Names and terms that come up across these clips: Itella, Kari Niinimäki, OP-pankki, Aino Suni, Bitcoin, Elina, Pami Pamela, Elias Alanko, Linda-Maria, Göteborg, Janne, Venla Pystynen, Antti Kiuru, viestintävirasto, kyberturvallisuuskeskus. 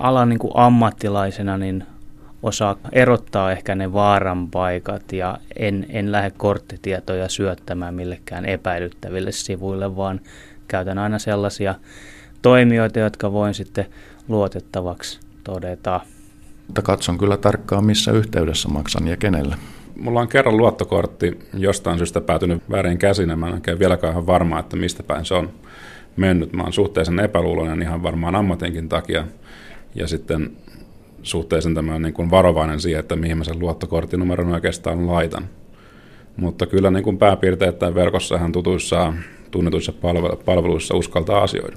alan niin kuin ammattilaisena niin osaa erottaa ehkä ne vaaran paikat ja en lähde korttitietoja syöttämään millekään epäilyttäville sivuille, vaan käytän aina sellaisia toimijoita, jotka voin sitten luotettavaksi todeta. Katson kyllä tarkkaan, missä yhteydessä maksan ja kenelle. Mulla on kerran luottokortti jostain syystä päätynyt väärin käsin, mä en oikein vieläkään ihan varma, että mistä päin se on mennyt. Mä oon suhteellisen epäluuloinen ihan varmaan ammatinkin takia ja sitten suhteellisen tämmöinen niin kuin varovainen siihen, että mihin mä sen luottokorttinumeron oikeastaan laitan. Mutta kyllä niin kuin pääpiirteittäin verkossahan tutuissa tunnetuissa palveluissa uskaltaa asioida.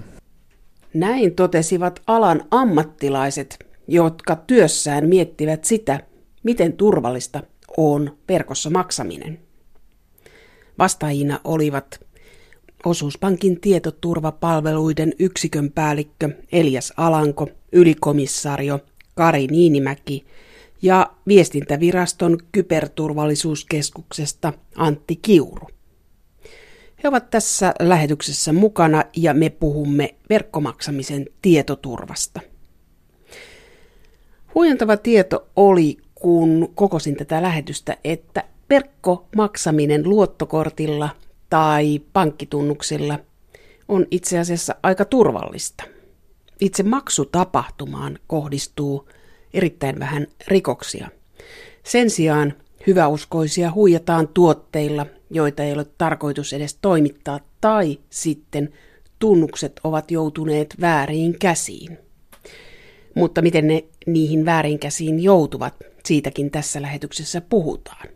Näin totesivat alan ammattilaiset, jotka työssään miettivät sitä, miten turvallista on verkossa maksaminen. Vastaajina olivat Osuuspankin tietoturvapalveluiden yksikön päällikkö Elias Alanko, ylikomissaario Kari Niinimäki ja viestintäviraston kyberturvallisuuskeskuksesta Antti Kiuru. He ovat tässä lähetyksessä mukana ja me puhumme verkkomaksamisen tietoturvasta. Huojentava tieto oli, kun kokosin tätä lähetystä, että verkkomaksaminen luottokortilla tai pankkitunnuksilla on itse asiassa aika turvallista. Itse maksutapahtumaan kohdistuu erittäin vähän rikoksia. Sen sijaan hyväuskoisia huijataan tuotteilla, joita ei ole tarkoitus edes toimittaa, tai sitten tunnukset ovat joutuneet vääriin käsiin. Mutta miten ne niihin vääriin käsiin joutuvat, siitäkin tässä lähetyksessä puhutaan.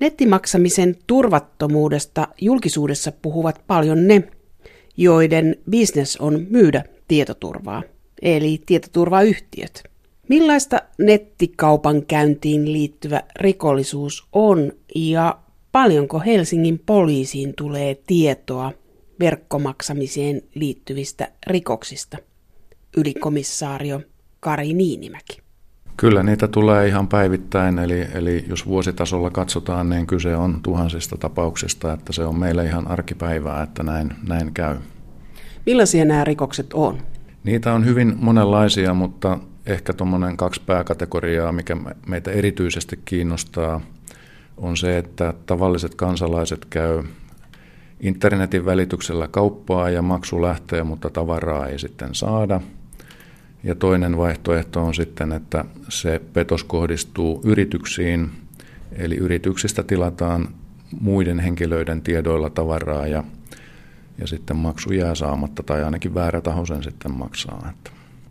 Nettimaksamisen turvattomuudesta julkisuudessa puhuvat paljon ne, joiden bisnes on myydä tietoturvaa, eli tietoturvayhtiöt. Millaista nettikaupan käyntiin liittyvä rikollisuus on ja paljonko Helsingin poliisiin tulee tietoa verkkomaksamiseen liittyvistä rikoksista? Ylikomissaario Kari Niinimäki. Kyllä niitä tulee ihan päivittäin, eli jos vuositasolla katsotaan, niin kyse on tuhansista tapauksista, että se on meille ihan arkipäivää, että näin käy. Millaisia nämä rikokset on? Niitä on hyvin monenlaisia, mutta ehkä tuommoinen 2 pääkategoriaa, mikä meitä erityisesti kiinnostaa, on se, että tavalliset kansalaiset käy internetin välityksellä kauppaa ja maksu lähtee, mutta tavaraa ei sitten saada. Ja toinen vaihtoehto on sitten, että se petos kohdistuu yrityksiin, eli yrityksistä tilataan muiden henkilöiden tiedoilla tavaraa ja sitten maksu jää saamatta tai ainakin väärä taho sen sitten maksaa.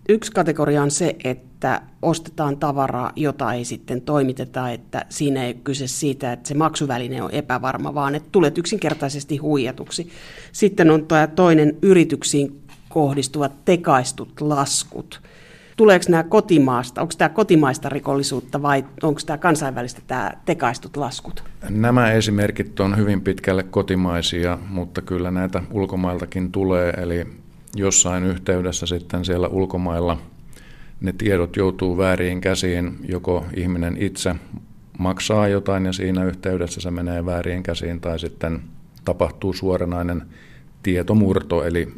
Yksi kategoria on se, että ostetaan tavaraa, jota ei sitten toimiteta, että siinä ei ole kyse siitä, että se maksuväline on epävarma, vaan että tulet yksinkertaisesti huijatuksi. Sitten on tuo toinen yrityksiin kohdistuvat tekaistut laskut. Tuleeko nämä kotimaasta? Onko tämä kotimaista rikollisuutta vai onko tämä kansainvälistä tämä tekaistut laskut? Nämä esimerkit on hyvin pitkälle kotimaisia, mutta kyllä näitä ulkomailtakin tulee, eli jossain yhteydessä sitten siellä ulkomailla ne tiedot joutuu vääriin käsiin, joko ihminen itse maksaa jotain ja siinä yhteydessä se menee vääriin käsiin tai sitten tapahtuu suoranainen tietomurto, eli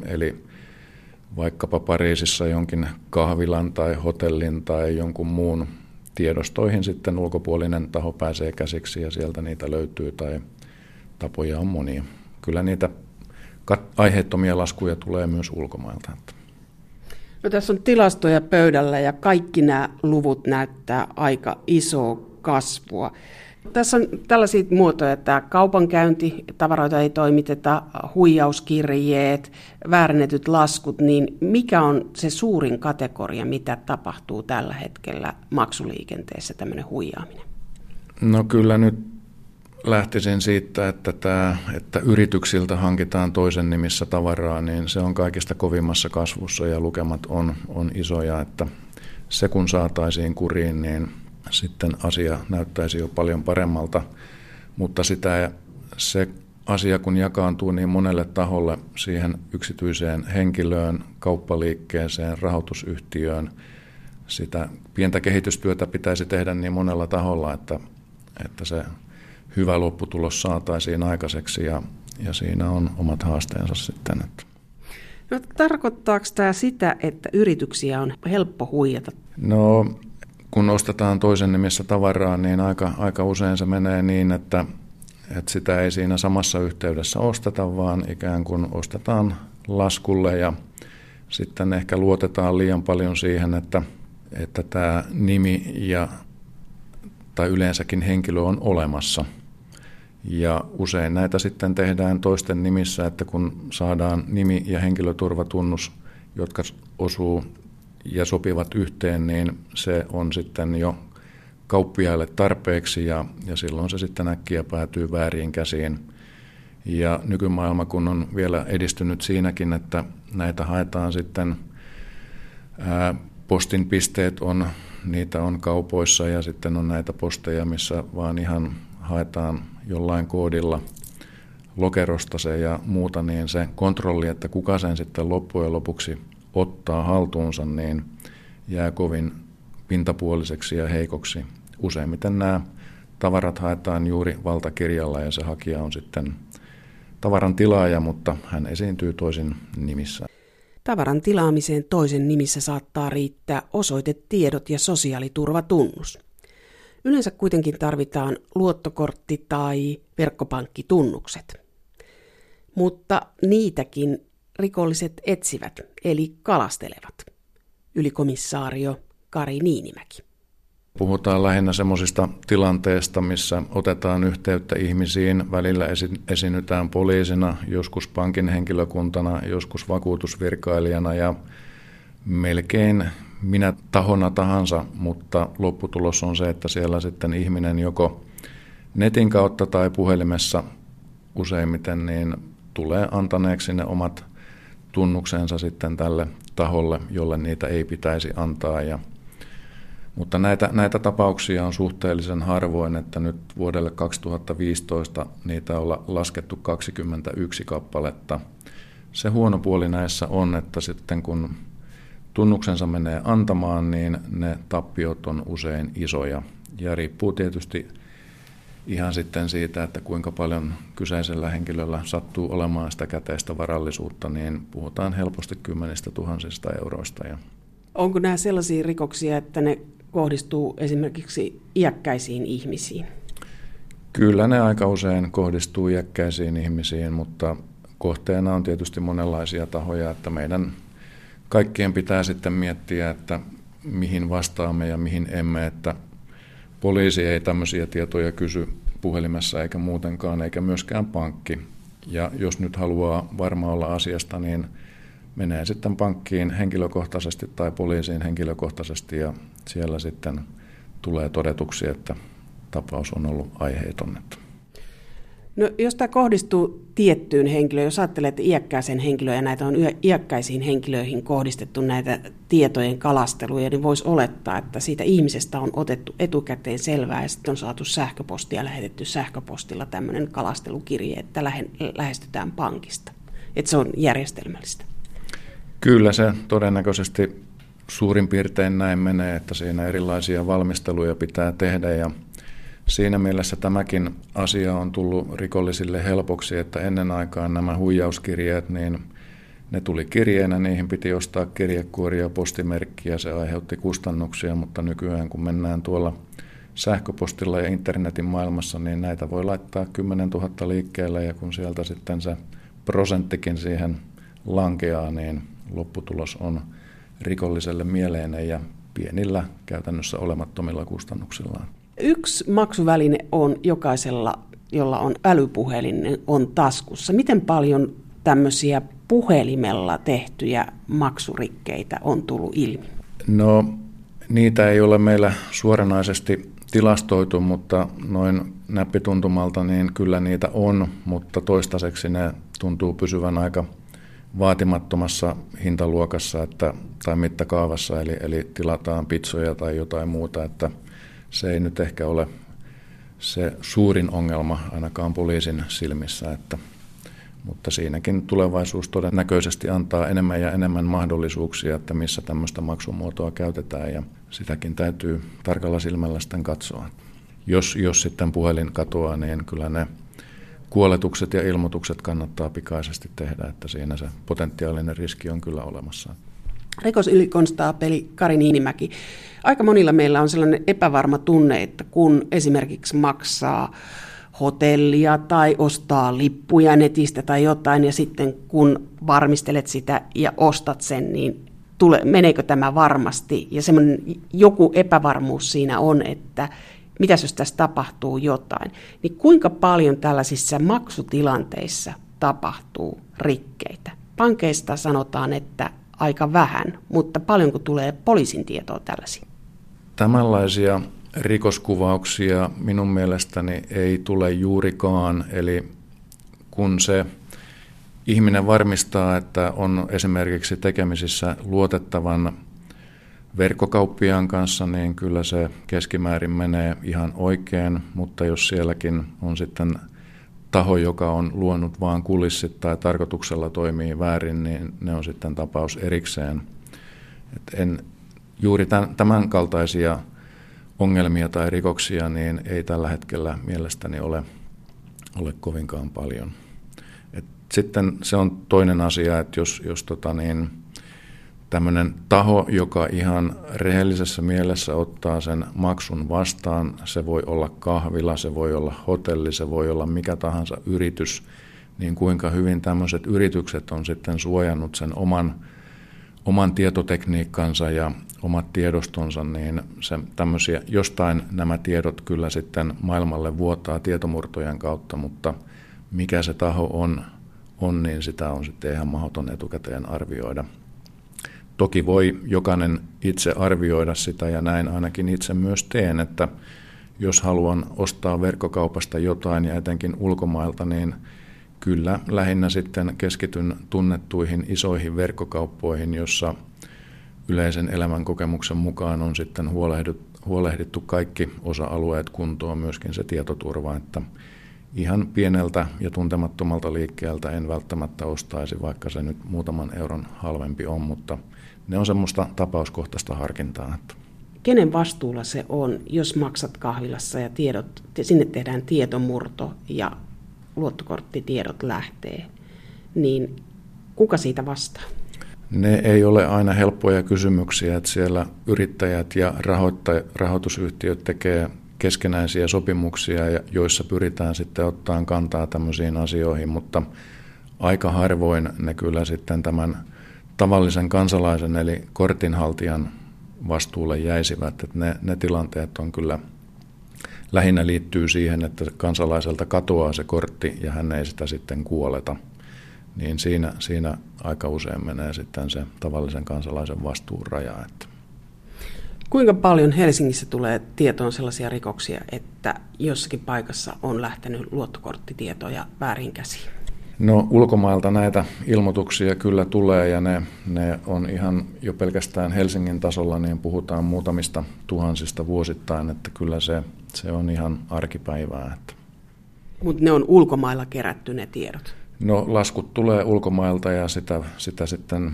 vaikkapa Pariisissa jonkin kahvilan tai hotellin tai jonkun muun tiedostoihin sitten ulkopuolinen taho pääsee käsiksi ja sieltä niitä löytyy tai tapoja on monia. Kyllä niitä aiheettomia laskuja tulee myös ulkomailta. No, tässä on tilastoja pöydällä ja kaikki nämä luvut näyttää aika isoa kasvua. Tässä on tällaisia muotoja, että kaupankäynti, tavaroita ei toimiteta, huijauskirjeet, väärennetyt laskut, niin mikä on se suurin kategoria, mitä tapahtuu tällä hetkellä maksuliikenteessä tämmöinen huijaaminen? No kyllä nyt lähtisin siitä, että yrityksiltä hankitaan toisen nimissä tavaraa, niin se on kaikista kovimmassa kasvussa ja lukemat on isoja, että se kun saataisiin kuriin, niin sitten asia näyttäisi jo paljon paremmalta, mutta se asia kun jakaantuu niin monelle taholle siihen yksityiseen henkilöön, kauppaliikkeeseen, rahoitusyhtiöön, sitä pientä kehitystyötä pitäisi tehdä niin monella taholla, että se hyvä lopputulos saataisiin aikaiseksi ja siinä on omat haasteensa sitten. No, tarkoittaako tämä sitä, että yrityksiä on helppo huijata? No, kun ostetaan toisen nimissä tavaraa, niin aika usein se menee niin, että sitä ei siinä samassa yhteydessä osteta, vaan ikään kuin ostetaan laskulle ja sitten ehkä luotetaan liian paljon siihen, että tämä nimi tai yleensäkin henkilö on olemassa. Ja usein näitä sitten tehdään toisten nimissä, että kun saadaan nimi ja henkilöturvatunnus, jotka osuu ja sopivat yhteen, niin se on sitten jo kauppiaille tarpeeksi ja silloin se sitten äkkiä päätyy vääriin käsiin. Ja nykymaailma kun on vielä edistynyt siinäkin, että näitä haetaan sitten, postin pisteet on, niitä on kaupoissa ja sitten on näitä posteja, missä vaan ihan haetaan jollain koodilla lokerosta se ja muuta, niin se kontrolli, että kuka sen sitten loppujen lopuksi ottaa haltuunsa, niin jää kovin pintapuoliseksi ja heikoksi. Useimmiten nämä tavarat haetaan juuri valtakirjalla ja se hakija on sitten tavaran tilaaja, mutta hän esiintyy toisen nimissä. Tavaran tilaamiseen toisen nimissä saattaa riittää osoitetiedot ja sosiaaliturvatunnus. Yleensä kuitenkin tarvitaan luottokortti tai verkkopankkitunnukset. Mutta niitäkin rikolliset etsivät, eli kalastelevat. Ylikomissaario Kari Niinimäki. Puhutaan lähinnä semmoisista tilanteista, missä otetaan yhteyttä ihmisiin. Välillä esiinnytään poliisina, joskus pankin henkilökuntana, joskus vakuutusvirkailijana ja melkein minä tahona tahansa, mutta lopputulos on se, että siellä sitten ihminen joko netin kautta tai puhelimessa useimmiten niin tulee antaneeksi ne omat tunnuksensa sitten tälle taholle, jolle niitä ei pitäisi antaa. Mutta näitä tapauksia on suhteellisen harvoin, että nyt vuodelle 2015 niitä on laskettu 21 kappaletta. Se huono puoli näissä on, että sitten kun tunnuksensa menee antamaan, niin ne tappiot on usein isoja. Ja riippuu tietysti ihan sitten siitä, että kuinka paljon kyseisellä henkilöllä sattuu olemaan sitä käteistä varallisuutta, niin puhutaan helposti 10 000 euroista. Onko nämä sellaisia rikoksia, että ne kohdistuu esimerkiksi iäkkäisiin ihmisiin? Kyllä ne aika usein kohdistuu iäkkäisiin ihmisiin, mutta kohteena on tietysti monenlaisia tahoja, että meidän kaikkien pitää sitten miettiä, että mihin vastaamme ja mihin emme, että poliisi ei tämmöisiä tietoja kysy puhelimessa eikä muutenkaan, eikä myöskään pankki. Ja jos nyt haluaa varma olla asiasta, niin menee sitten pankkiin henkilökohtaisesti tai poliisiin henkilökohtaisesti ja siellä sitten tulee todetuksi, että tapaus on ollut aiheeton. No, jos tämä kohdistuu tiettyyn henkilöön, jos ajattelee, että iäkkääseen henkilöön ja näitä on iäkkäisiin henkilöihin kohdistettu näitä tietojen kalasteluja, niin voisi olettaa, että siitä ihmisestä on otettu etukäteen selvää ja sitten on saatu sähköpostia ja lähetetty sähköpostilla tämmöinen kalastelukirje, että lähestytään pankista. Että se on järjestelmällistä. Kyllä se todennäköisesti suurin piirtein näin menee, että siinä erilaisia valmisteluja pitää tehdä ja siinä mielessä tämäkin asia on tullut rikollisille helpoksi, että ennen aikaan nämä huijauskirjeet, niin ne tuli kirjeenä, niihin piti ostaa kirjekuoria, postimerkkiä, se aiheutti kustannuksia, mutta nykyään kun mennään tuolla sähköpostilla ja internetin maailmassa, niin näitä voi laittaa 10 000 liikkeelle ja kun sieltä sitten se prosenttikin siihen lankeaa, niin lopputulos on rikolliselle mieleinen ja pienillä käytännössä olemattomilla kustannuksillaan. Yksi maksuväline on jokaisella, jolla on älypuhelin, on taskussa. Miten paljon tämmöisiä puhelimella tehtyjä maksurikkeitä on tullut ilmi? No, niitä ei ole meillä suoranaisesti tilastoitu, mutta noin näppituntumalta niin kyllä niitä on, mutta toistaiseksi ne tuntuu pysyvän aika vaatimattomassa hintaluokassa tai mittakaavassa, eli tilataan pitsoja tai jotain muuta, että se ei nyt ehkä ole se suurin ongelma ainakaan poliisin silmissä, mutta siinäkin tulevaisuus todennäköisesti antaa enemmän ja enemmän mahdollisuuksia, että missä tämmöistä maksumuotoa käytetään ja sitäkin täytyy tarkalla silmällä sitten katsoa. Jos sitten puhelin katoaa, niin kyllä ne kuoletukset ja ilmoitukset kannattaa pikaisesti tehdä, että siinä se potentiaalinen riski on kyllä olemassa. Rikosylikonstaapeli Kari Niinimäki. Aika monilla meillä on sellainen epävarma tunne, että kun esimerkiksi maksaa hotellia tai ostaa lippuja netistä tai jotain, ja sitten kun varmistelet sitä ja ostat sen, niin meneekö tämä varmasti? Ja semmoinen joku epävarmuus siinä on, että mitäs jos tässä tapahtuu jotain. Niin kuinka paljon tällaisissa maksutilanteissa tapahtuu rikkeitä? Pankeista sanotaan, että aika vähän, mutta paljonko tulee poliisin tietoa tällaisia? Tämänlaisia rikoskuvauksia minun mielestäni ei tule juurikaan, eli kun se ihminen varmistaa, että on esimerkiksi tekemisissä luotettavan verkkokauppiaan kanssa, niin kyllä se keskimäärin menee ihan oikein, mutta jos sielläkin on sitten taho, joka on luonut vaan kulissit tai tarkoituksella toimii väärin, niin ne on sitten tapaus erikseen. Juuri tämän kaltaisia ongelmia tai rikoksia niin ei tällä hetkellä mielestäni ole kovinkaan paljon. Sitten se on toinen asia, että jos tämmöinen taho, joka ihan rehellisessä mielessä ottaa sen maksun vastaan, se voi olla kahvila, se voi olla hotelli, se voi olla mikä tahansa yritys, niin kuinka hyvin tämmöiset yritykset on sitten suojannut sen oman tietotekniikkansa ja omat tiedostonsa, niin jostain nämä tiedot kyllä sitten maailmalle vuotaa tietomurtojen kautta, mutta mikä se taho on, niin sitä on sitten ihan mahdoton etukäteen arvioida. Toki voi jokainen itse arvioida sitä, ja näin ainakin itse myös teen, että jos haluan ostaa verkkokaupasta jotain ja etenkin ulkomailta, niin kyllä lähinnä sitten keskityn tunnettuihin isoihin verkkokauppoihin, jossa yleisen elämänkokemuksen mukaan on sitten huolehdittu kaikki osa-alueet kuntoon, myöskin se tietoturva, että ihan pieneltä ja tuntemattomalta liikkeeltä en välttämättä ostaisi, vaikka se nyt muutaman euron halvempi on, mutta ne on semmoista tapauskohtaista harkintaa. Kenen vastuulla se on, jos maksat kahvilassa ja sinne tehdään tietomurto ja luottokorttitiedot lähtee, niin kuka siitä vastaa? Ne ei ole aina helppoja kysymyksiä, että siellä yrittäjät ja rahoitusyhtiöt tekee keskenäisiä sopimuksia, joissa pyritään sitten ottamaan kantaa tämmöisiin asioihin, mutta aika harvoin ne kyllä sitten tämän tavallisen kansalaisen eli kortinhaltijan vastuulle jäisivät. Että ne tilanteet on kyllä lähinnä liittyy siihen, että kansalaiselta katoaa se kortti ja hän ei sitä sitten kuoleta. Niin siinä aika usein menee sitten se tavallisen kansalaisen vastuun raja. Kuinka paljon Helsingissä tulee tietoon sellaisia rikoksia, että jossakin paikassa on lähtenyt luottokorttitietoja väärin käsiin? No ulkomailta näitä ilmoituksia kyllä tulee ja ne on ihan jo pelkästään Helsingin tasolla, niin puhutaan muutamista tuhansista vuosittain, että kyllä se on ihan arkipäivää. Mutta ne on ulkomailla kerätty ne tiedot? No laskut tulee ulkomailta ja sitä sitten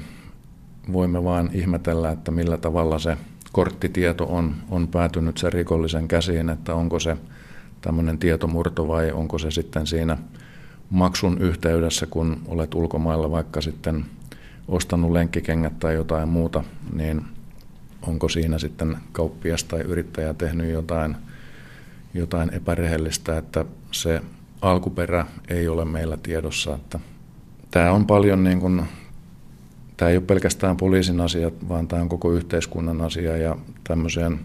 voimme vaan ihmetellä, että millä tavalla se korttitieto on päätynyt sen rikollisen käsiin, että onko se tämmöinen tietomurto vai onko se sitten siinä maksun yhteydessä, kun olet ulkomailla vaikka sitten ostanut lenkkikengät tai jotain muuta, niin onko siinä sitten kauppias tai yrittäjä tehnyt jotain epärehellistä, että se alkuperä ei ole meillä tiedossa. Että tämä on paljon niin kuin tämä ei ole pelkästään poliisin asia, vaan tämä on koko yhteiskunnan asia, ja tämmöiseen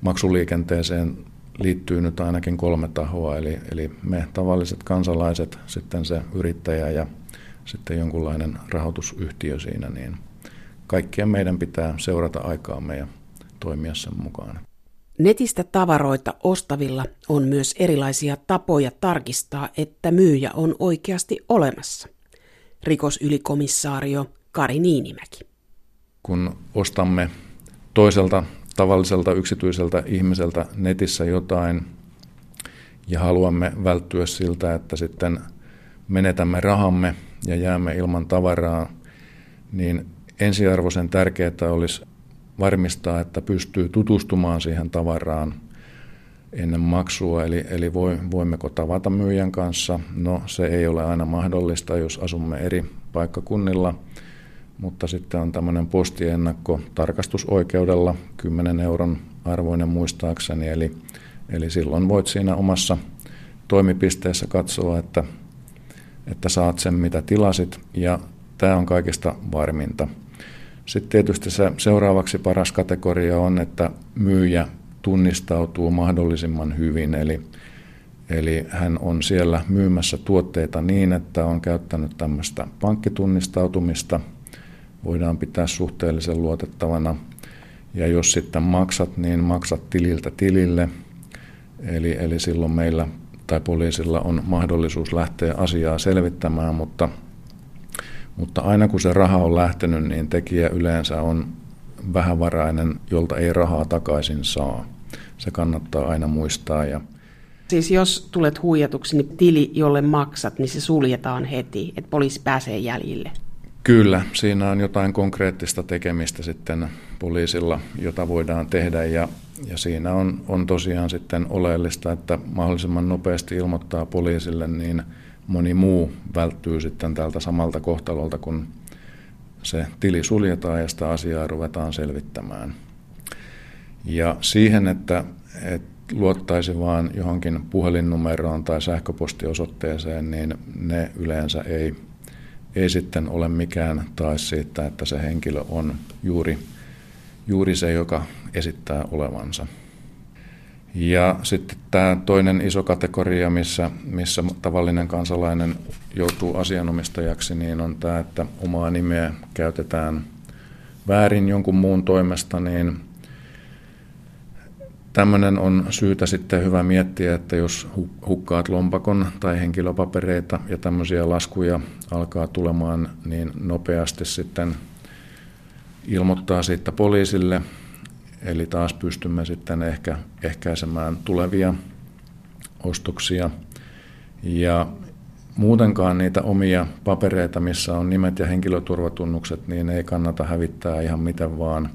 maksuliikenteeseen liittyy nyt ainakin kolme tahoa, eli me tavalliset kansalaiset, sitten se yrittäjä ja sitten jonkunlainen rahoitusyhtiö siinä, niin kaikkien meidän pitää seurata aikaamme ja toimia sen mukaan. Netistä tavaroita ostavilla on myös erilaisia tapoja tarkistaa, että myyjä on oikeasti olemassa. Rikosylikomissaario Kari Niinimäki. Kun ostamme toiselta tavalliselta yksityiseltä ihmiseltä netissä jotain ja haluamme välttyä siltä, että sitten menetämme rahamme ja jäämme ilman tavaraa, niin ensiarvoisen tärkeää olisi varmistaa, että pystyy tutustumaan siihen tavaraan, ennen maksua, eli voimmeko tavata myyjän kanssa. No, se ei ole aina mahdollista, jos asumme eri paikkakunnilla, mutta sitten on tämmöinen postiennakko tarkastusoikeudella 10 euron arvoinen muistaakseni, eli silloin voit siinä omassa toimipisteessä katsoa, että saat sen, mitä tilasit, ja tämä on kaikista varminta. Sitten tietysti se seuraavaksi paras kategoria on, että myyjä tunnistautuu mahdollisimman hyvin, eli hän on siellä myymässä tuotteita niin, että on käyttänyt tämmöistä pankkitunnistautumista, voidaan pitää suhteellisen luotettavana, ja jos sitten maksat, niin maksat tililtä tilille, eli silloin meillä tai poliisilla on mahdollisuus lähteä asiaa selvittämään, mutta aina kun se raha on lähtenyt, niin tekijä yleensä on vähävarainen, jolta ei rahaa takaisin saa. Se kannattaa aina muistaa. Siis jos tulet huijatuksi, niin tili, jolle maksat, niin se suljetaan heti, että poliisi pääsee jäljille. Kyllä, siinä on jotain konkreettista tekemistä sitten poliisilla, jota voidaan tehdä, ja siinä on tosiaan sitten oleellista, että mahdollisimman nopeasti ilmoittaa poliisille, niin moni muu välttyy sitten tältä samalta kohtalolta, kun se tili suljetaan ja sitä asiaa ruvetaan selvittämään. Ja siihen, että luottaisi vaan johonkin puhelinnumeroon tai sähköpostiosoitteeseen, niin ne yleensä ei sitten ole mikään tae siitä, että se henkilö on juuri se, joka esittää olevansa. Ja sitten tämä toinen iso kategoria, missä tavallinen kansalainen joutuu asianomistajaksi, niin on tämä, että omaa nimeä käytetään väärin jonkun muun toimesta, niin tämmöinen on syytä sitten hyvä miettiä, että jos hukkaat lompakon tai henkilöpapereita ja tämmöisiä laskuja alkaa tulemaan, niin nopeasti sitten ilmoittaa siitä poliisille. Eli taas pystymme sitten ehkäisemään tulevia ostoksia. Ja muutenkaan niitä omia papereita, missä on nimet ja henkilöturvatunnukset, niin ei kannata hävittää ihan miten vaan.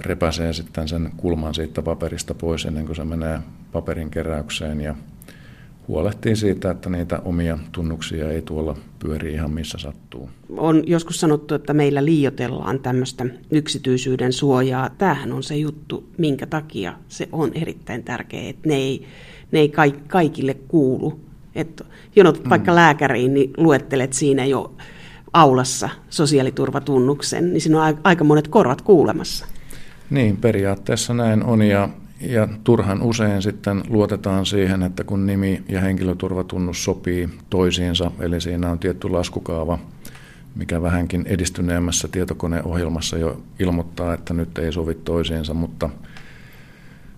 Repäsee sitten sen kulman siitä paperista pois ennen kuin se menee paperin keräykseen ja huolehtii siitä, että niitä omia tunnuksia ei tuolla pyöri ihan missä sattuu. On joskus sanottu, että meillä liioitellaan tämmöistä yksityisyyden suojaa. Tämähän on se juttu, minkä takia se on erittäin tärkeää, että ne ei kaikille kuulu. Että jonot vaikka lääkäriin, niin luettelet siinä jo aulassa sosiaaliturvatunnuksen, niin siinä on aika monet korvat kuulemassa. Niin, periaatteessa näin on, ja turhan usein sitten luotetaan siihen, että kun nimi ja henkilöturvatunnus sopii toisiinsa, eli siinä on tietty laskukaava, mikä vähänkin edistyneemmässä tietokoneohjelmassa jo ilmoittaa, että nyt ei sovi toisiinsa, mutta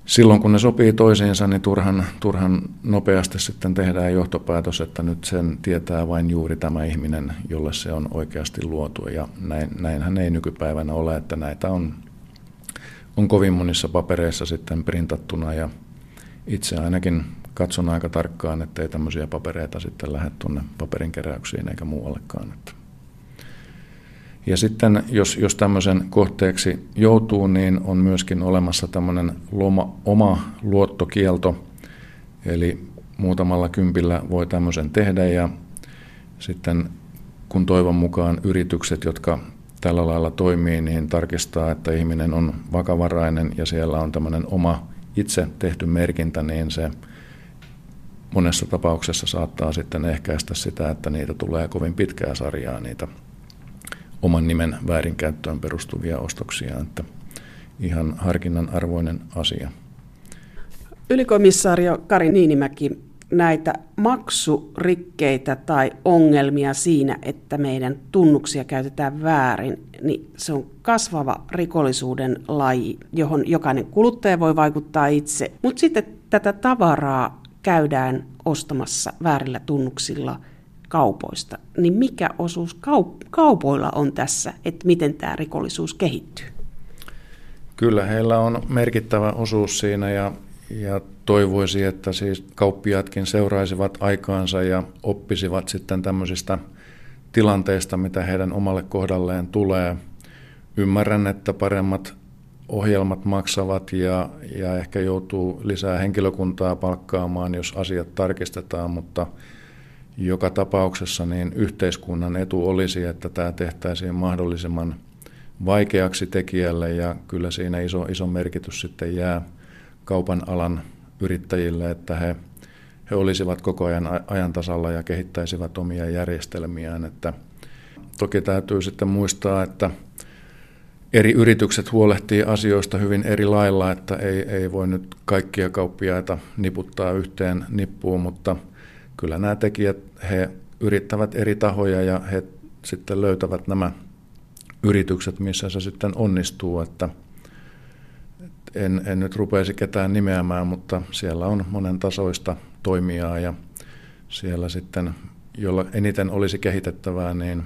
silloin kun ne sopii toisiinsa, niin turhan nopeasti sitten tehdään johtopäätös, että nyt sen tietää vain juuri tämä ihminen, jolle se on oikeasti luotu, ja näinhän ei nykypäivänä ole, että näitä on kovin monissa papereissa sitten printattuna, ja itse ainakin katson aika tarkkaan, ettei tämmöisiä papereita sitten lähde tuonne paperinkeräyksiin eikä muuallekaan. Ja sitten jos tämmöisen kohteeksi joutuu, niin on myöskin olemassa tämmöinen oma luottokielto, eli muutamalla kympillä voi tämmöisen tehdä, ja sitten kun toivon mukaan yritykset, jotka tällä lailla toimii, niin tarkistaa, että ihminen on vakavarainen ja siellä on tämmöinen oma itse tehty merkintä, niin se monessa tapauksessa saattaa sitten ehkäistä sitä, että niitä tulee kovin pitkää sarjaa, niitä oman nimen väärinkäyttöön perustuvia ostoksia, että ihan harkinnan arvoinen asia. Ylikomissaari Kari Niinimäki, näitä maksurikkeitä tai ongelmia siinä, että meidän tunnuksia käytetään väärin, niin se on kasvava rikollisuuden laji, johon jokainen kuluttaja voi vaikuttaa itse. Mutta sitten tätä tavaraa käydään ostamassa väärillä tunnuksilla kaupoista. Niin mikä osuus kaupoilla on tässä, että miten tämä rikollisuus kehittyy? Kyllä, heillä on merkittävä osuus siinä, ja toivoisi, että siis kauppiaatkin seuraisivat aikaansa ja oppisivat sitten tämmöisistä tilanteista, mitä heidän omalle kohdalleen tulee. Ymmärrän, että paremmat ohjelmat maksavat ja ehkä joutuu lisää henkilökuntaa palkkaamaan, jos asiat tarkistetaan, mutta joka tapauksessa niin yhteiskunnan etu olisi, että tämä tehtäisiin mahdollisimman vaikeaksi tekijälle, ja kyllä siinä iso merkitys sitten jää kaupan alan yrittäjille, että he olisivat koko ajan tasalla ja kehittäisivät omia järjestelmiään. Että toki täytyy sitten muistaa, että eri yritykset huolehtii asioista hyvin eri lailla, että ei voi nyt kaikkia kauppiaita niputtaa yhteen nippuun, mutta kyllä nämä tekijät, he yrittävät eri tahoja ja he sitten löytävät nämä yritykset, missä se sitten onnistuu. Että en nyt rupeisi ketään nimeämään, mutta siellä on monen tasoista toimijaa ja siellä sitten, jolla eniten olisi kehitettävää, niin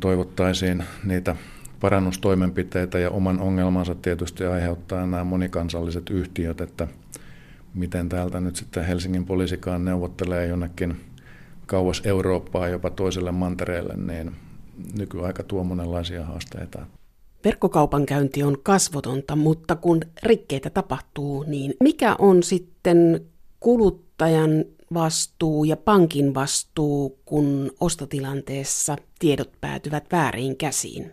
toivottaisiin niitä parannustoimenpiteitä ja oman ongelmansa tietysti aiheuttaa nämä monikansalliset yhtiöt, että miten täältä nyt sitten Helsingin poliisikaan neuvottelee jonnekin kauas Eurooppaa jopa toiselle mantereelle, niin nykyaika tuo monenlaisia haasteita. Verkkokaupankäynti on kasvotonta, mutta kun rikkeitä tapahtuu, niin mikä on sitten kuluttajan vastuu ja pankin vastuu, kun ostotilanteessa tiedot päätyvät vääriin käsiin?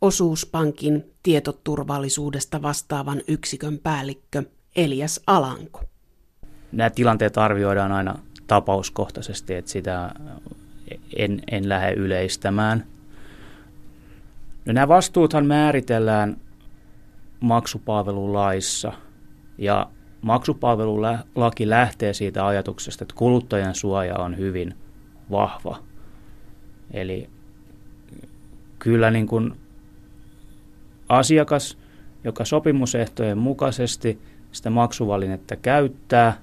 Osuuspankin tietoturvallisuudesta vastaavan yksikön päällikkö Elias Alanko. Nämä tilanteet arvioidaan aina tapauskohtaisesti, että sitä en lähde yleistämään. No, nämä vastuuthan määritellään maksupalvelulaissa, ja maksupalvelulaki lähtee siitä ajatuksesta, että kuluttajan suoja on hyvin vahva. Eli kyllä niin kuin asiakas, joka sopimusehtojen mukaisesti sitä maksuvälinettä käyttää,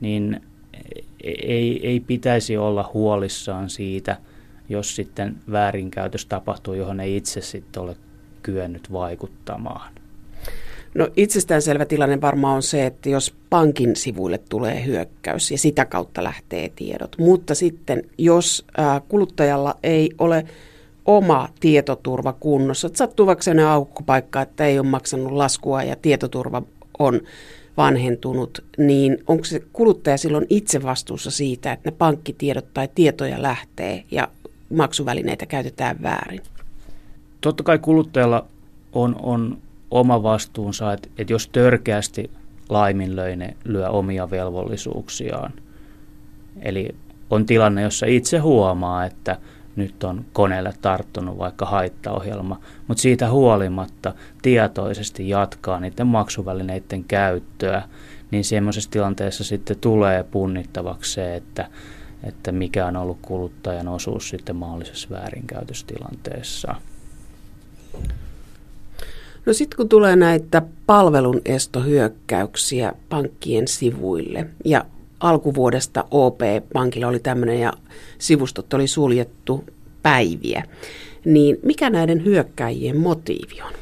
niin ei pitäisi olla huolissaan siitä, jos sitten väärinkäytös tapahtuu, johon ei itse sitten ole kyennyt vaikuttamaan. No, itsestäänselvä tilanne varmaan on se, että jos pankin sivuille tulee hyökkäys ja sitä kautta lähtee tiedot, mutta sitten jos kuluttajalla ei ole oma tietoturva kunnossa, että sattuu vaikka sellainen aukkopaikka, että ei ole maksanut laskua ja tietoturva on vanhentunut, niin onko se kuluttaja silloin itse vastuussa siitä, että ne pankkitiedot tai tietoja lähtee ja maksuvälineitä käytetään väärin? Totta kai kuluttajalla on oma vastuunsa, että jos törkeästi laiminlöi ne lyö omia velvollisuuksiaan. Eli on tilanne, jossa itse huomaa, että nyt on koneelle tarttunut vaikka haittaohjelma, mutta siitä huolimatta tietoisesti jatkaa niiden maksuvälineiden käyttöä, niin semmoisessa tilanteessa sitten tulee punnittavaksi se, että mikä on ollut kuluttajan osuus sitten mahdollisessa väärinkäytöstilanteessa. No sitten kun tulee näitä palvelunestohyökkäyksiä pankkien sivuille, ja alkuvuodesta OP-pankilla oli tämmöinen ja sivustot oli suljettu päiviä, niin mikä näiden hyökkäjien motiivi on?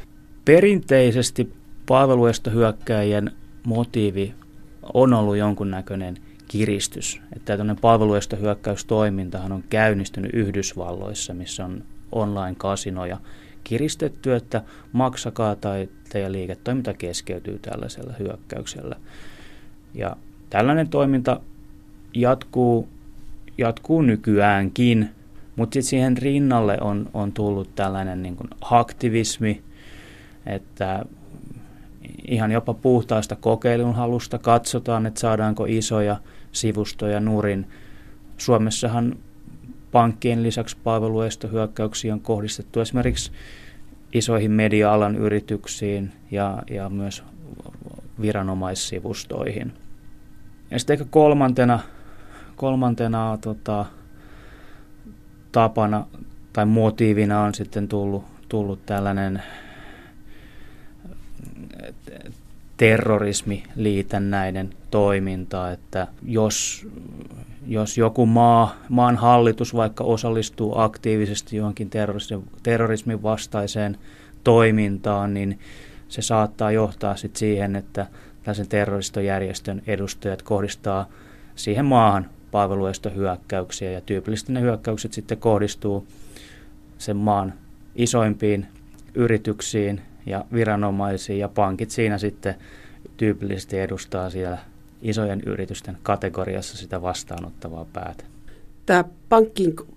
Perinteisesti palveluestohyökkäjien motiivi on ollut jonkunnäköinen kiristys. Että tämmöinen palveluestohyökkäystoimintahan on käynnistynyt Yhdysvalloissa, missä on online-kasinoja kiristetty, että maksakaa tai teidän liiketoiminta keskeytyy tällaisella hyökkäyksellä. Ja tällainen toiminta jatkuu nykyäänkin, mutta sitten siihen rinnalle on tullut tällainen niin kuin aktivismi, että ihan jopa puhtaasta kokeilun halusta katsotaan, että saadaanko isoja sivustoja nurin. Suomessahan pankkien lisäksi palveluestohyökkäyksiä on kohdistettu esimerkiksi isoihin media-alan yrityksiin ja myös viranomaissivustoihin. Ja sitten ehkä kolmantena tapana tai motiivina on sitten tullut tällainen terrorismi liitännäinen toiminta, että jos joku maan hallitus vaikka osallistuu aktiivisesti johonkin terrorismin vastaiseen toimintaan, niin se saattaa johtaa sitten siihen, että tällaisen terroristojärjestön edustajat kohdistaa siihen maahan palveluestohyökkäyksiä, ja tyypillisesti ne hyökkäykset sitten kohdistuu sen maan isoimpiin yrityksiin ja viranomaisiin, ja pankit siinä sitten tyypillisesti edustaa siellä isojen yritysten kategoriassa sitä vastaanottavaa päätä. Tämä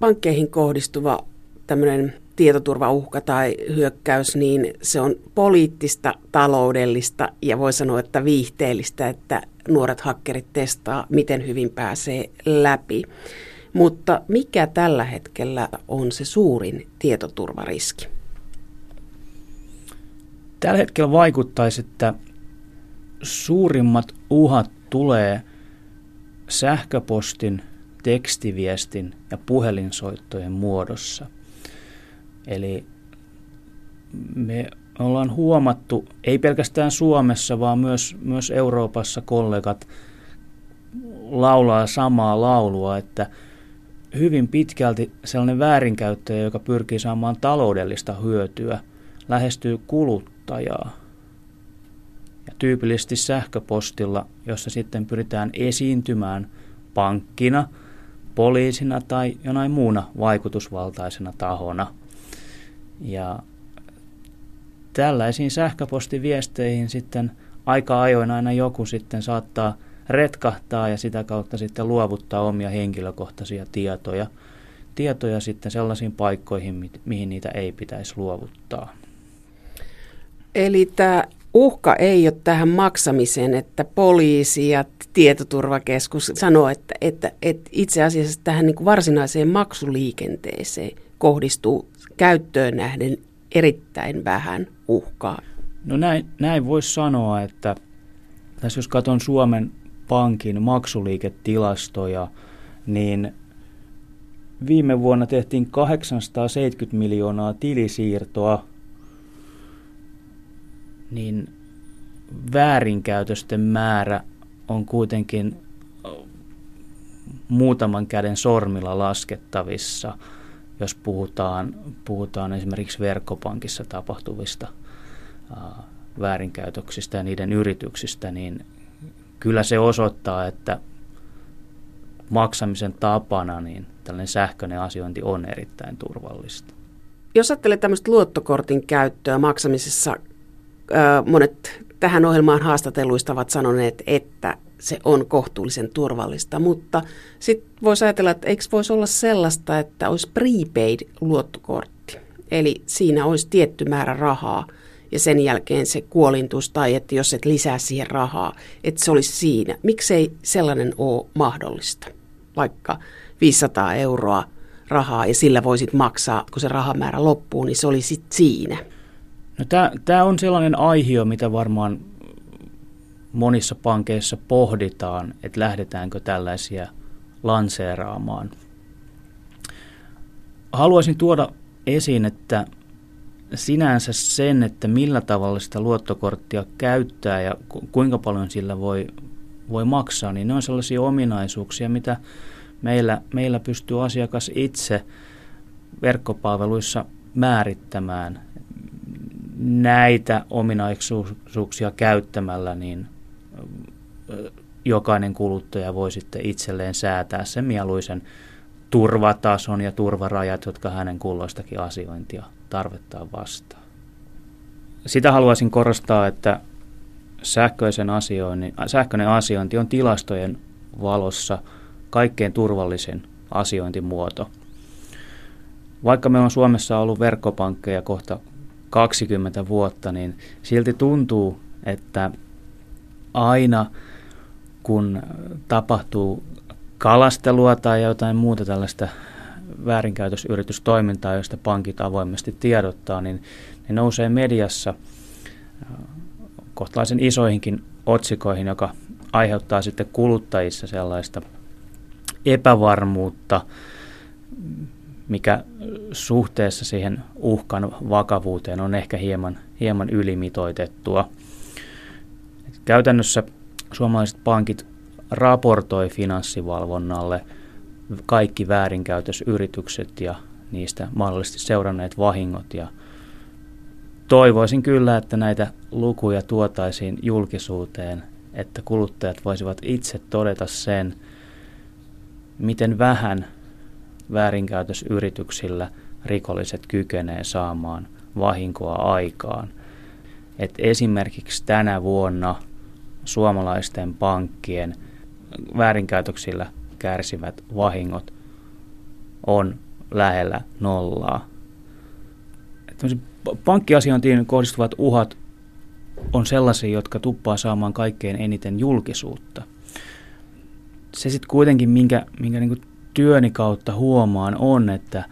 pankkeihin kohdistuva tämmöinen tietoturvauhka tai hyökkäys, niin se on poliittista, taloudellista ja voi sanoa, että viihteellistä, että nuoret hakkerit testaa, miten hyvin pääsee läpi. Mutta mikä tällä hetkellä on se suurin tietoturvariski? Tällä hetkellä vaikuttaisi, että suurimmat uhat tulee sähköpostin, tekstiviestin ja puhelinsoittojen muodossa. Eli me ollaan huomattu, ei pelkästään Suomessa, vaan myös Euroopassa kollegat laulaa samaa laulua, että hyvin pitkälti sellainen väärinkäyttäjä, joka pyrkii saamaan taloudellista hyötyä, lähestyy kuluttajaa. Ja tyypillisesti sähköpostilla, jossa sitten pyritään esiintymään pankkina, poliisina tai jonain muuna vaikutusvaltaisena tahona. Ja tällaisiin sähköpostiviesteihin sitten aika ajoin aina joku sitten saattaa retkahtaa ja sitä kautta sitten luovuttaa omia henkilökohtaisia tietoja sitten sellaisiin paikkoihin, mihin niitä ei pitäisi luovuttaa. Eli tämä uhka ei ole tähän maksamiseen, että poliisi ja tietoturvakeskus sanoo, että itse asiassa tähän niin kuin varsinaiseen maksuliikenteeseen kohdistuu käyttöön nähden erittäin vähän uhkaa. No näin voisi sanoa, että tässä jos katson Suomen Pankin maksuliiketilastoja, niin viime vuonna tehtiin 870 miljoonaa tilisiirtoa, niin väärinkäytösten määrä on kuitenkin muutaman käden sormilla laskettavissa, jos puhutaan esimerkiksi verkkopankissa tapahtuvista väärinkäytöksistä ja niiden yrityksistä, niin kyllä se osoittaa, että maksamisen tapana niin tällainen sähköinen asiointi on erittäin turvallista. Jos ajattelee tämmöistä luottokortin käyttöä maksamisessa, monet tähän ohjelmaan haastatelluista ovat sanoneet, että se on kohtuullisen turvallista, mutta sitten voisi ajatella, että eikö voisi olla sellaista, että olisi prepaid-luottokortti, eli siinä olisi tietty määrä rahaa ja sen jälkeen se kuolintus tai että jos et lisää siihen rahaa, että se olisi siinä. Miksei sellainen ole mahdollista, vaikka 500 euroa rahaa ja sillä voisit maksaa, kun se rahamäärä loppuu, niin se oli sitten siinä. No, tämä on sellainen aihio, mitä varmaan monissa pankeissa pohditaan, että lähdetäänkö tällaisia lanseeraamaan. Haluaisin tuoda esiin, että sinänsä sen, että millä tavalla sitä luottokorttia käyttää ja kuinka paljon sillä voi maksaa, niin ne on sellaisia ominaisuuksia, mitä meillä pystyy asiakas itse verkkopalveluissa määrittämään. Näitä ominaisuuksia käyttämällä niin jokainen kuluttaja voi sitten itselleen säätää sen mieluisen turvatason ja turvarajat, jotka hänen kulloistakin asiointia tarvittaan vastaan. Sitä haluaisin korostaa, että sähköinen asiointi on tilastojen valossa kaikkein turvallisin asiointimuoto. Vaikka meillä on Suomessa ollut verkkopankkeja kohta 20 vuotta, niin silti tuntuu, että aina kun tapahtuu kalastelua tai jotain muuta tällaista väärinkäytösyritystoimintaa, josta pankit avoimesti tiedottaa, niin ne nousee mediassa kohtalaisen isoihinkin otsikoihin, joka aiheuttaa sitten kuluttajissa sellaista epävarmuutta, mikä suhteessa siihen uhkan vakavuuteen on ehkä hieman ylimitoitettua. Käytännössä suomalaiset pankit raportoi finanssivalvonnalle kaikki väärinkäytösyritykset ja niistä mahdollisesti seuranneet vahingot. Ja toivoisin kyllä, että näitä lukuja tuotaisiin julkisuuteen, että kuluttajat voisivat itse todeta sen, miten vähän väärinkäytösyrityksillä rikolliset kykenevät saamaan vahinkoa aikaan. Et esimerkiksi tänä vuonna suomalaisten pankkien väärinkäytöksillä kärsivät vahingot on lähellä nollaa. Pankkiasiointiin kohdistuvat uhat on sellaisia, jotka tuppaa saamaan kaikkein eniten julkisuutta. Se sitten kuitenkin, minkä niinku työni kautta huomaan, on, että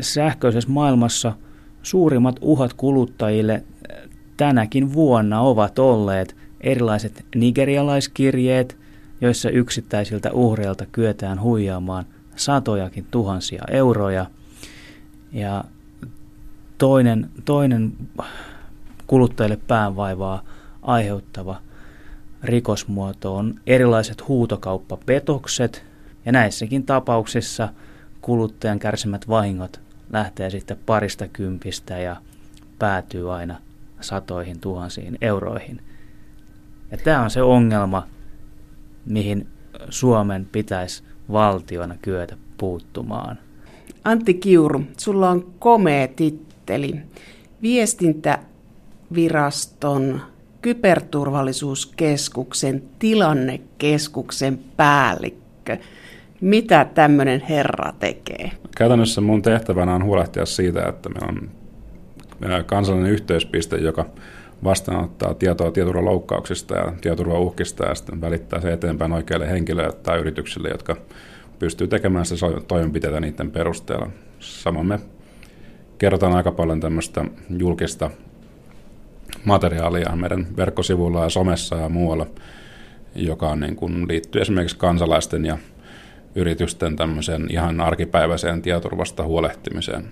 sähköisessä maailmassa suurimmat uhat kuluttajille tänäkin vuonna ovat olleet erilaiset nigerialaiskirjeet, joissa yksittäisiltä uhreilta kyetään huijaamaan satojakin tuhansia euroja. Ja toinen kuluttajille päänvaivaa aiheuttava rikosmuoto on erilaiset huutokauppapetokset, ja näissäkin tapauksissa kuluttajan kärsimät vahingot lähtee sitten parista kympistä ja päätyy aina satoihin tuhansiin euroihin. Ja tämä on se ongelma, mihin Suomen pitäisi valtiona kyetä puuttumaan. Antti Kiuru, sulla on komea titteli. Viestintäviraston kyberturvallisuuskeskuksen tilannekeskuksen päällikkö. Mitä tämmöinen herra tekee? Käytännössä mun tehtävänä on huolehtia siitä, että meillä on kansallinen yhteyspiste, joka vastaanottaa tietoa tietoturvaloukkauksista ja tietoturvauhkista ja sitten välittää se eteenpäin oikeille henkilöille tai yrityksille, jotka pystyy tekemään sitä toimenpiteitä niiden perusteella. Samoin me kerrotaan aika paljon tämmöistä julkista materiaalia meidän verkkosivuilla ja somessa ja muualla, joka niin kuin liittyy esimerkiksi kansalaisten ja yritysten tämmöiseen ihan arkipäiväiseen tietoturvasta huolehtimiseen.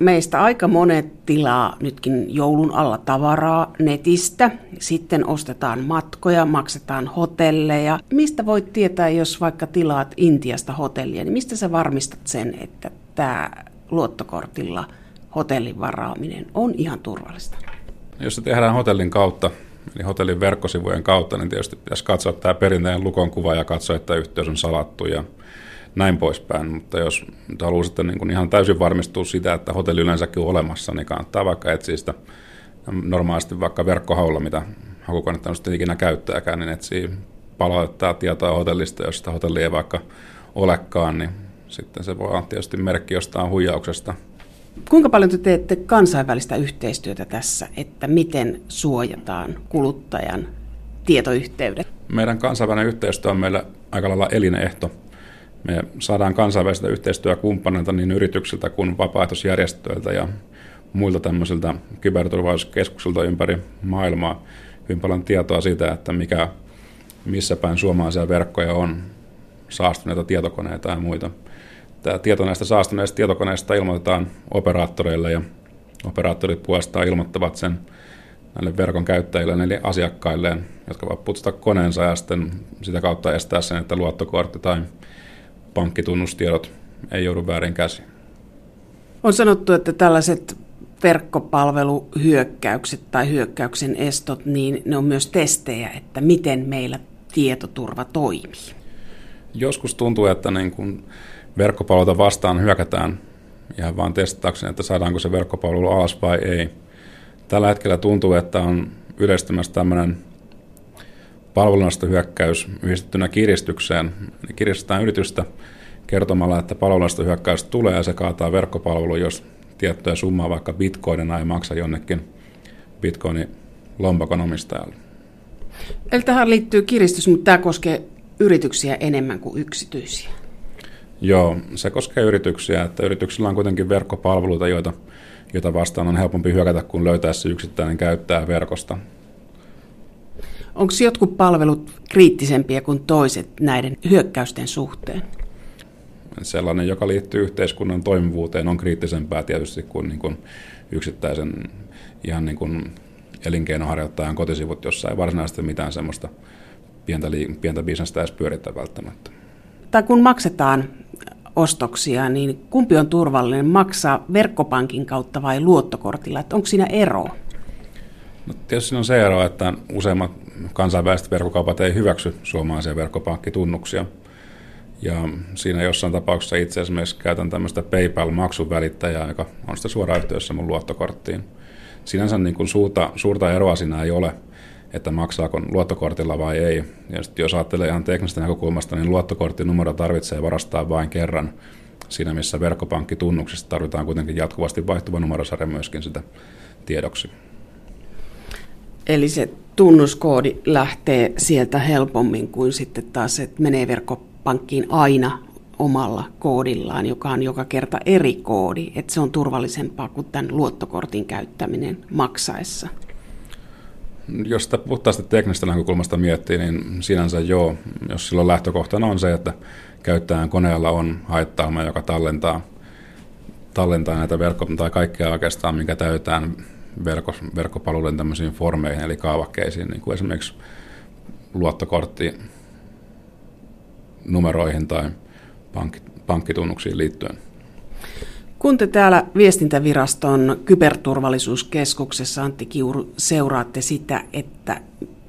Meistä aika monet tilaa nytkin joulun alla tavaraa netistä, sitten ostetaan matkoja, maksetaan hotelleja. Mistä voit tietää, jos vaikka tilaat Intiasta hotellia, niin mistä sä varmistat sen, että tämä luottokortilla hotellin varaaminen on ihan turvallista? Jos se tehdään hotellin kautta, eli hotellin verkkosivujen kautta, niin tietysti pitäisi katsoa tämä perinteinen lukonkuva ja katsoa, että yhteys on salattu ja näin poispäin. Mutta jos haluaa sitten niin kuin ihan täysin varmistua sitä, että hotelli yleensäkin on olemassa, niin kannattaa vaikka etsiä sitä normaalisti vaikka verkkohaulla, mitä hakukonetta on sitten ikinä käyttääkään, niin etsii palauttaa tietoa hotellista, jos sitä hotellia ei vaikka olekaan, niin sitten se voi olla tietysti merkki jostain huijauksesta. Kuinka paljon te teette kansainvälistä yhteistyötä tässä, että miten suojataan kuluttajan tietoyhteydet? Meidän kansainvälinen yhteistyö on meillä aika lailla elinehto. Me saadaan kansainvälistä yhteistyökumppaneilta niin yrityksiltä kuin vapaaehtoisjärjestöiltä ja muilta tämmöisiltä kyberturvallisuuskeskuksilta ympäri maailmaa hyvin paljon tietoa siitä, että missä päin suomalaisia verkkoja on, saastuneita tietokoneita ja muita. Tämä tieto näistä saastuneista tietokoneista ilmoitetaan operaattoreille ja operaattorit puolestaan ilmoittavat sen näille verkon käyttäjille, eli asiakkailleen, jotka voivat putsata koneensa ja sitten sitä kautta estää sen, että luottokortti tai pankkitunnustiedot ei joudu väärin käsiin. On sanottu, että tällaiset verkkopalveluhyökkäykset tai hyökkäyksen estot, niin ne on myös testejä, että miten meillä tietoturva toimii. Joskus tuntuu, että niin kun verkkopalveluita vastaan hyökätään ihan vaan testatakseen, että saadaanko se verkkopalvelu alas vai ei. Tällä hetkellä tuntuu, että on yleistymässä tämmöinen palvelunastohyökkäys yhdistettynä kiristykseen. Kiristetään yritystä kertomalla, että palvelunastohyökkäys tulee ja se kaataa verkkopalvelu, jos tiettyä summaa vaikka bitcoinina ei maksa jonnekin bitcoinin lompakon omistajalle. Eli tähän liittyy kiristys, mutta tämä koskee yrityksiä enemmän kuin yksityisiä. Joo, se koskee yrityksiä, että yrityksillä on kuitenkin verkkopalveluita, joita vastaan on helpompi hyökätä, kun löytää se yksittäinen käyttäjä verkosta. Onko jotkut palvelut kriittisempiä kuin toiset näiden hyökkäysten suhteen? Sellainen, joka liittyy yhteiskunnan toimivuuteen, on kriittisempää tietysti kuin yksittäisen ihan niin kuin elinkeinoharjoittajan kotisivut, jossa ei varsinaisesti mitään semmoista pientä bisnestä edes pyöritä välttämättä. Tai kun maksetaan ostoksia, niin kumpi on turvallinen, maksaa verkkopankin kautta vai luottokortilla? Että onko siinä ero? No, tietysti siinä on se ero, että useimmat kansainväliset verkkokaupat ei hyväksy suomalaisia verkkopankkitunnuksia. Ja siinä jossain tapauksessa itse asiassa käytän tämmöistä PayPal-maksun välittäjää, joka on sitä suoraan yhteydessä mun luottokorttiin. Sinänsä niin kuin suurta eroa siinä ei ole, että maksaako luottokortilla vai ei. Ja jos ajattelee ihan teknisestä näkökulmasta, niin luottokorttinumero tarvitsee varastaa vain kerran. Siinä missä verkkopankkitunnuksista tarvitaan kuitenkin jatkuvasti vaihtuva numerosarja myöskin sitä tiedoksi. Eli se tunnuskoodi lähtee sieltä helpommin kuin sitten taas, että menee verkkopankkiin aina omalla koodillaan, joka on joka kerta eri koodi. Että se on turvallisempaa kuin tämän luottokortin käyttäminen maksaessa. Jos sitä puhtaasti teknisestä näkökulmasta miettii, niin sinänsä joo. Jos silloin lähtökohtana on se, että käyttäjän koneella on haittaama, joka tallentaa näitä verkkoja tai kaikkea oikeastaan, minkä täytetään verkkopalveluiden tämmöisiin formeihin eli kaavakkeisiin, niin kuin esimerkiksi luottokorttinumeroihin tai pankkitunnuksiin liittyen. Kun te täällä viestintäviraston kyberturvallisuuskeskuksessa, Antti Kiuru, seuraatte sitä, että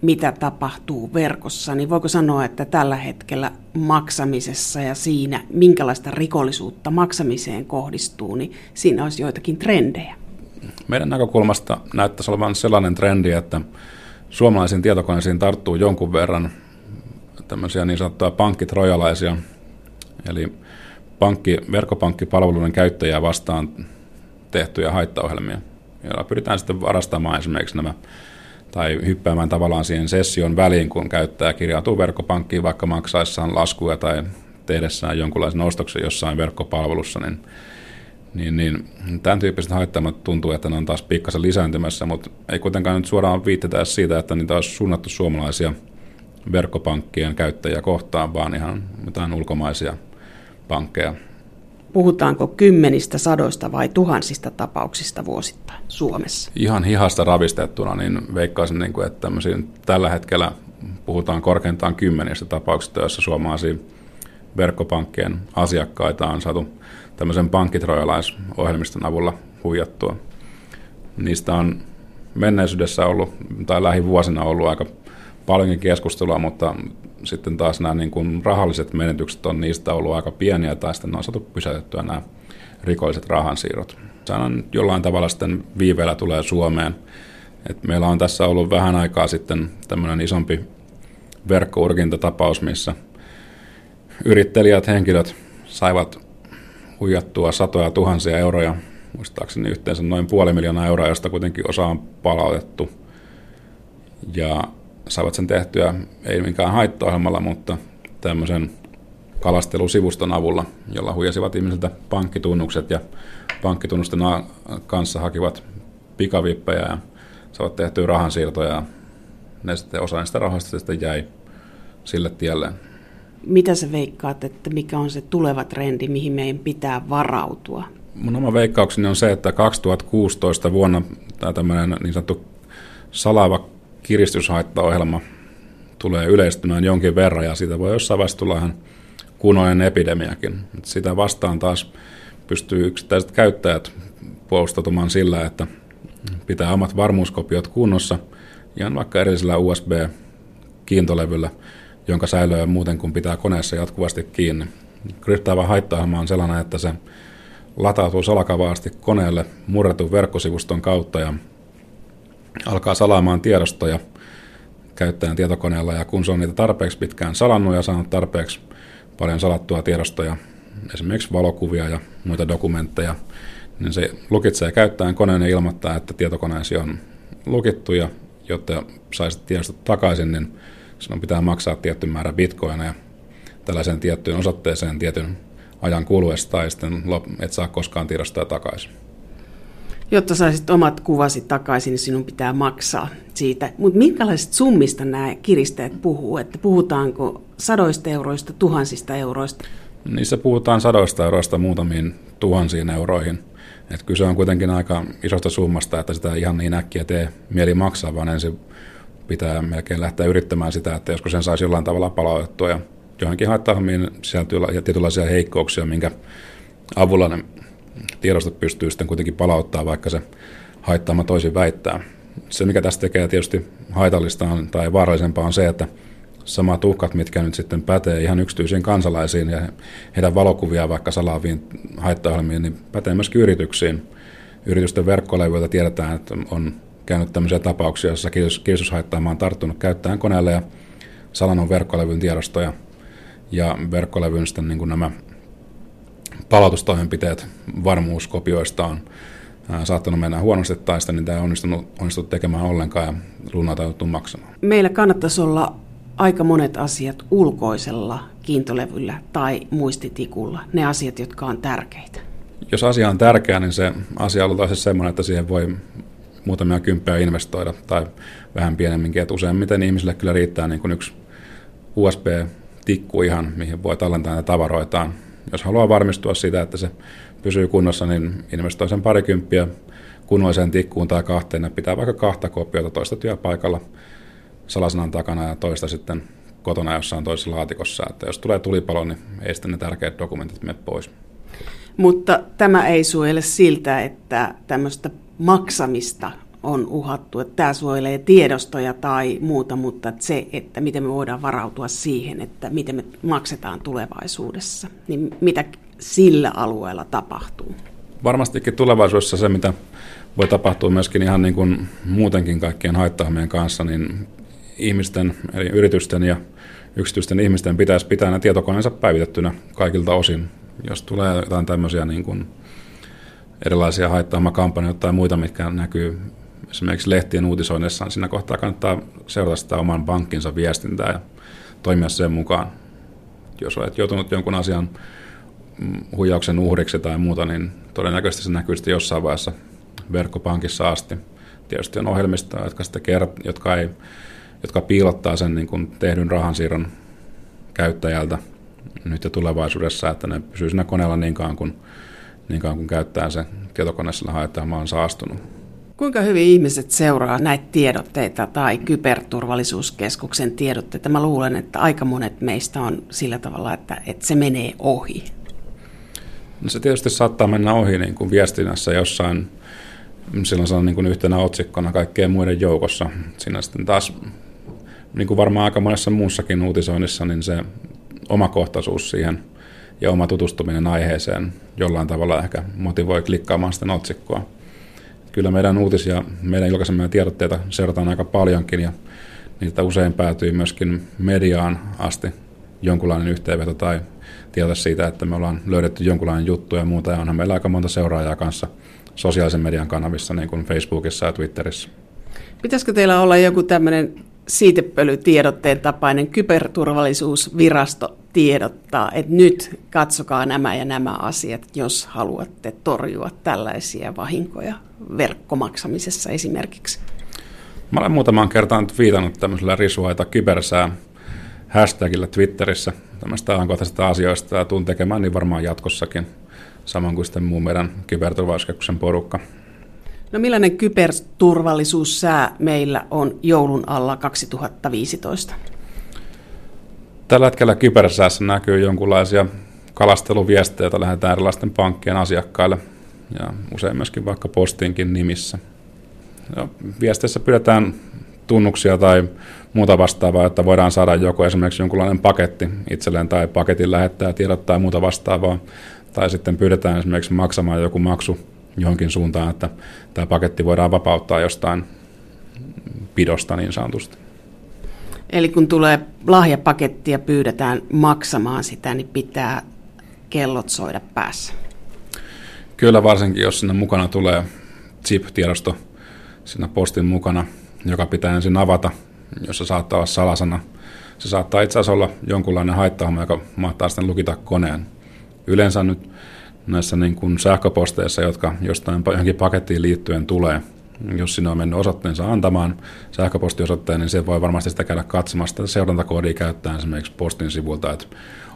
mitä tapahtuu verkossa, niin voiko sanoa, että tällä hetkellä maksamisessa ja siinä, minkälaista rikollisuutta maksamiseen kohdistuu, niin siinä olisi joitakin trendejä? Meidän näkökulmasta näyttäisi olevan sellainen trendi, että suomalaisiin tietokoneisiin tarttuu jonkun verran tämmöisiä niin sanottuja pankkitrojalaisia, eli verkkopankkipalveluiden käyttäjää vastaan tehtyjä haittaohjelmia, joilla pyritään sitten varastamaan esimerkiksi nämä tai hyppäämään tavallaan siihen session väliin, kun käyttäjä kirjautuu verkkopankkiin vaikka maksaessaan laskuja tai tehdessään jonkunlaisen ostoksen jossain verkkopalvelussa, niin tämän tyyppiset haittamat tuntuu, että ne on taas pikkasen lisääntymässä, mutta ei kuitenkaan nyt suoraan viittetä siitä, että niitä olisi suunnattu suomalaisia verkkopankkien käyttäjiä kohtaan, vaan ihan mitään ulkomaisia pankkeja. Puhutaanko kymmenistä, sadoista vai tuhansista tapauksista vuosittain Suomessa? Ihan hihasta ravistettuna, niin veikkaisin, että tällä hetkellä puhutaan korkeintaan kymmenistä tapauksista, joissa suomalaisia verkkopankkien asiakkaita on saatu tämmöisen pankkitrojalaisohjelmiston avulla huijattua. Niistä on menneisyydessä ollut tai lähivuosina ollut aika paljonkin keskustelua, mutta sitten taas nämä niin kuin rahalliset menetykset on niistä ollut aika pieniä, tai sitten on saatu pysäytettyä nämä rikolliset rahansiirrot. Sanon jollain tavalla sitten viiveellä tulee Suomeen. Et meillä on tässä ollut vähän aikaa sitten tämmöinen isompi verkkourkintatapaus, missä yrittelijät henkilöt saivat huijattua satoja tuhansia euroja, muistaakseni yhteensä noin 500 000 euroa, josta kuitenkin osa on palautettu. Ja saivat sen tehtyä ei minkään haittaohjelmalla, mutta tämmöisen kalastelusivuston avulla, jolla huijasivat ihmisiltä pankkitunnukset ja pankkitunnusten kanssa hakivat pikavippejä ja saivat tehtyä rahansiirtoja ja osa niistä rahoista sitten jäi sille tielle. Mitä sä veikkaat, että mikä on se tuleva trendi, mihin meidän pitää varautua? Mun oma veikkaukseni on se, että 2016 vuonna tämä tämmöinen niin sanottu salava kiristyshaittaohjelma tulee yleistymään jonkin verran ja siitä voi jossain vaiheessa tulla ihan kunnollinen epidemiakin. Sitä vastaan taas pystyy yksittäiset käyttäjät puolustautumaan sillä, että pitää omat varmuuskopiot kunnossa ihan vaikka erillisellä USB-kiintolevyllä, jonka säilöä muuten kuin pitää koneessa jatkuvasti kiinni. Kryptaava haittaohjelma on sellainen, että se latautuu salakavaasti koneelle murretun verkkosivuston kautta ja alkaa salaamaan tiedostoja käyttäjän tietokoneella, ja kun se on niitä tarpeeksi pitkään salannut ja saanut tarpeeksi paljon salattua tiedostoja, esimerkiksi valokuvia ja muita dokumentteja, niin se lukitsee käyttäjän koneen ja ilmoittaa, että tietokoneesi on lukittu, ja jotta saisit tiedostot takaisin, niin sinun pitää maksaa tietty määrä bitcoineja tällaiseen tiettyyn osoitteeseen tietyn ajan kuluessa, tai sitten et saa koskaan tiedostoja takaisin. Jotta saisit omat kuvasi takaisin, niin sinun pitää maksaa siitä. Mutta minkälaiset summista nämä kiristäjät puhuu? Että puhutaanko sadoista euroista, tuhansista euroista? Niissä puhutaan 100 euroista muutamiin tuhansiin euroihin. Et kyse on kuitenkin aika isosta summasta, että sitä ihan niin äkkiä tee mieli maksaa, vaan ensin pitää melkein lähteä yrittämään sitä, että joskus sen saisi jollain tavalla palautettua. Ja johonkin haittaohjelmiin sisältyy tietynlaisia heikkouksia, minkä avulla ne tiedostot pystyy sitten kuitenkin palauttaa, vaikka se haittaama toisin väittää. Se, mikä tässä tekee tietysti haitallista tai vaarallisempaa, on se, että samat uhkat, mitkä nyt sitten pätee ihan yksityisiin kansalaisiin ja heidän valokuviaan vaikka salaaviin haittaohjelmiin, niin pätee myöskin yrityksiin. Yritysten verkkolevyiltä tiedetään, että on käynyt tämmöisiä tapauksia, joissa kiusushaittaamaan on tarttunut käyttäjän koneelle ja salannut verkkolevyn tiedostoja ja verkkolevyn sitten niin kuin nämä palautustoimenpiteet varmuuskopioista on saattanut mennä huonosti tai sitä, niin tämä ei onnistunut tekemään ollenkaan ja lunaa täytyy maksamaan. Meillä kannattaisi olla aika monet asiat ulkoisella kiintolevyllä tai muistitikulla, ne asiat, jotka on tärkeitä. Jos asia on tärkeä, niin se asia on taas semmoinen, että siihen voi muutamia kymppejä investoida tai vähän pienemminkin. Että useimmiten ihmisille kyllä riittää niin kuin yksi USB-tikku ihan, mihin voi tallentaa näitä tavaroitaan. Jos haluaa varmistua siitä, että se pysyy kunnossa, niin investoi sen parikymppiä kunnolliseen tikkuun tai kahteen. Ja pitää vaikka kahta kopiota, toista työpaikalla salasanan takana ja toista sitten kotona jossain toisessa laatikossa. Että jos tulee tulipalo, niin ei sitten ne tärkeät dokumentit mene pois. Mutta tämä ei suojele siltä, että tämmöistä maksamista on uhattu, että tämä suojelee tiedostoja tai muuta, mutta se, että miten me voidaan varautua siihen, että miten me maksetaan tulevaisuudessa, niin mitä sillä alueella tapahtuu? Varmastikin tulevaisuudessa se, mitä voi tapahtua myöskin ihan niin kuin muutenkin kaikkien haittaohjelmien kanssa, niin ihmisten, eli yritysten ja yksityisten ihmisten pitäisi pitää ne tietokoneensa päivitettynä kaikilta osin. Jos tulee jotain tämmöisiä niin kuin erilaisia haittaohjelmakampanjoita tai muita, mitkä näkyy esimerkiksi lehtien uutisoinnissa, niin siinä kohtaa kannattaa seurata sitä oman pankkinsa viestintää ja toimia sen mukaan. Jos olet joutunut jonkun asian huijauksen uhriksi tai muuta, niin todennäköisesti se näkyy sitten jossain vaiheessa verkkopankissa asti. Tietysti on ohjelmista, jotka piilottaa sen niin kuin tehdyn rahansiirron käyttäjältä nyt ja tulevaisuudessa, että ne pysyy siinä koneella niin kauan kun käyttää se tietokone sillä haettaamaan on saastunut. Kuinka hyvin ihmiset seuraa näitä tiedotteita tai kyberturvallisuuskeskuksen tiedotteita? Mä luulen, että aika monet meistä on sillä tavalla, että se menee ohi. No se tietysti saattaa mennä ohi niin kuin viestinnässä jossain. Silloin se on niin kuin yhtenä otsikkona kaikkien muiden joukossa. Siinä sitten taas, niin kuin varmaan aika monessa muussakin uutisoinnissa, niin se omakohtaisuus siihen ja oma tutustuminen aiheeseen jollain tavalla ehkä motivoi klikkaamaan sitä otsikkoa. Kyllä meidän uutisia, meidän julkaisemme tiedotteita seurataan aika paljonkin ja niitä usein päätyy myöskin mediaan asti jonkunlainen yhteenveto tai tieto siitä, että me ollaan löydetty jonkunlainen juttu ja muuta. Ja onhan meillä aika monta seuraajaa kanssa sosiaalisen median kanavissa, niin kuin Facebookissa ja Twitterissä. Pitäisikö teillä olla joku tämmöinen siitepölytiedotteen tapainen kyberturvallisuusvirasto tiedottaa, että nyt katsokaa nämä ja nämä asiat, jos haluatte torjua tällaisia vahinkoja verkkomaksamisessa esimerkiksi? Mä olen muutamaan kertaan viitannut tämmöisellä risuaita kybersää hashtagillä Twitterissä tämmöistä ajankohtaisista asioista ja tuun tekemään niin varmaan jatkossakin, samoin kuin sitten muu meidän kyberturvallisuuskeskuksen porukka. No millainen kyberturvallisuussää meillä on joulun alla 2015? Tällä hetkellä kybersäässä näkyy jonkinlaisia kalasteluviestejä, joita lähdetään erilaisten pankkien asiakkaille ja usein myöskin vaikka postiinkin nimissä. Ja viesteissä pyydetään tunnuksia tai muuta vastaavaa, jotta voidaan saada joko esimerkiksi jonkinlainen paketti itselleen tai paketin lähettää tiedot tai muuta vastaavaa. Tai sitten pyydetään esimerkiksi maksamaan joku maksu johonkin suuntaan, että tämä paketti voidaan vapauttaa jostain pidosta niin sanotusti. Eli kun tulee lahjapaketti ja pyydetään maksamaan sitä, niin pitää kellot soida päässä? Kyllä varsinkin, jos sinne mukana tulee chip-tiedosto siinä postin mukana, joka pitää ensin avata, jossa saattaa olla salasana. Se saattaa itse asiassa olla jonkunlainen haittahomma, joka mahtaa sitten lukita koneen. Yleensä nyt näissä niin kuin sähköposteissa, jotka jostain johonkin pakettiin liittyen tulee, jos sinne on mennyt osoitteensa antamaan sähköpostiosoitteen, niin se voi varmasti sitä käydä katsomassa sitä seurantakoodia käyttäen esimerkiksi postin sivulta, että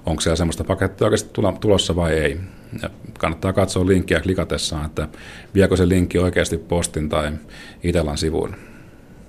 onko siellä sellaista pakettia oikeasti tulossa vai ei. Ja kannattaa katsoa linkkiä klikatessaan, että viekö se linkki oikeasti postin tai Itellan sivuun.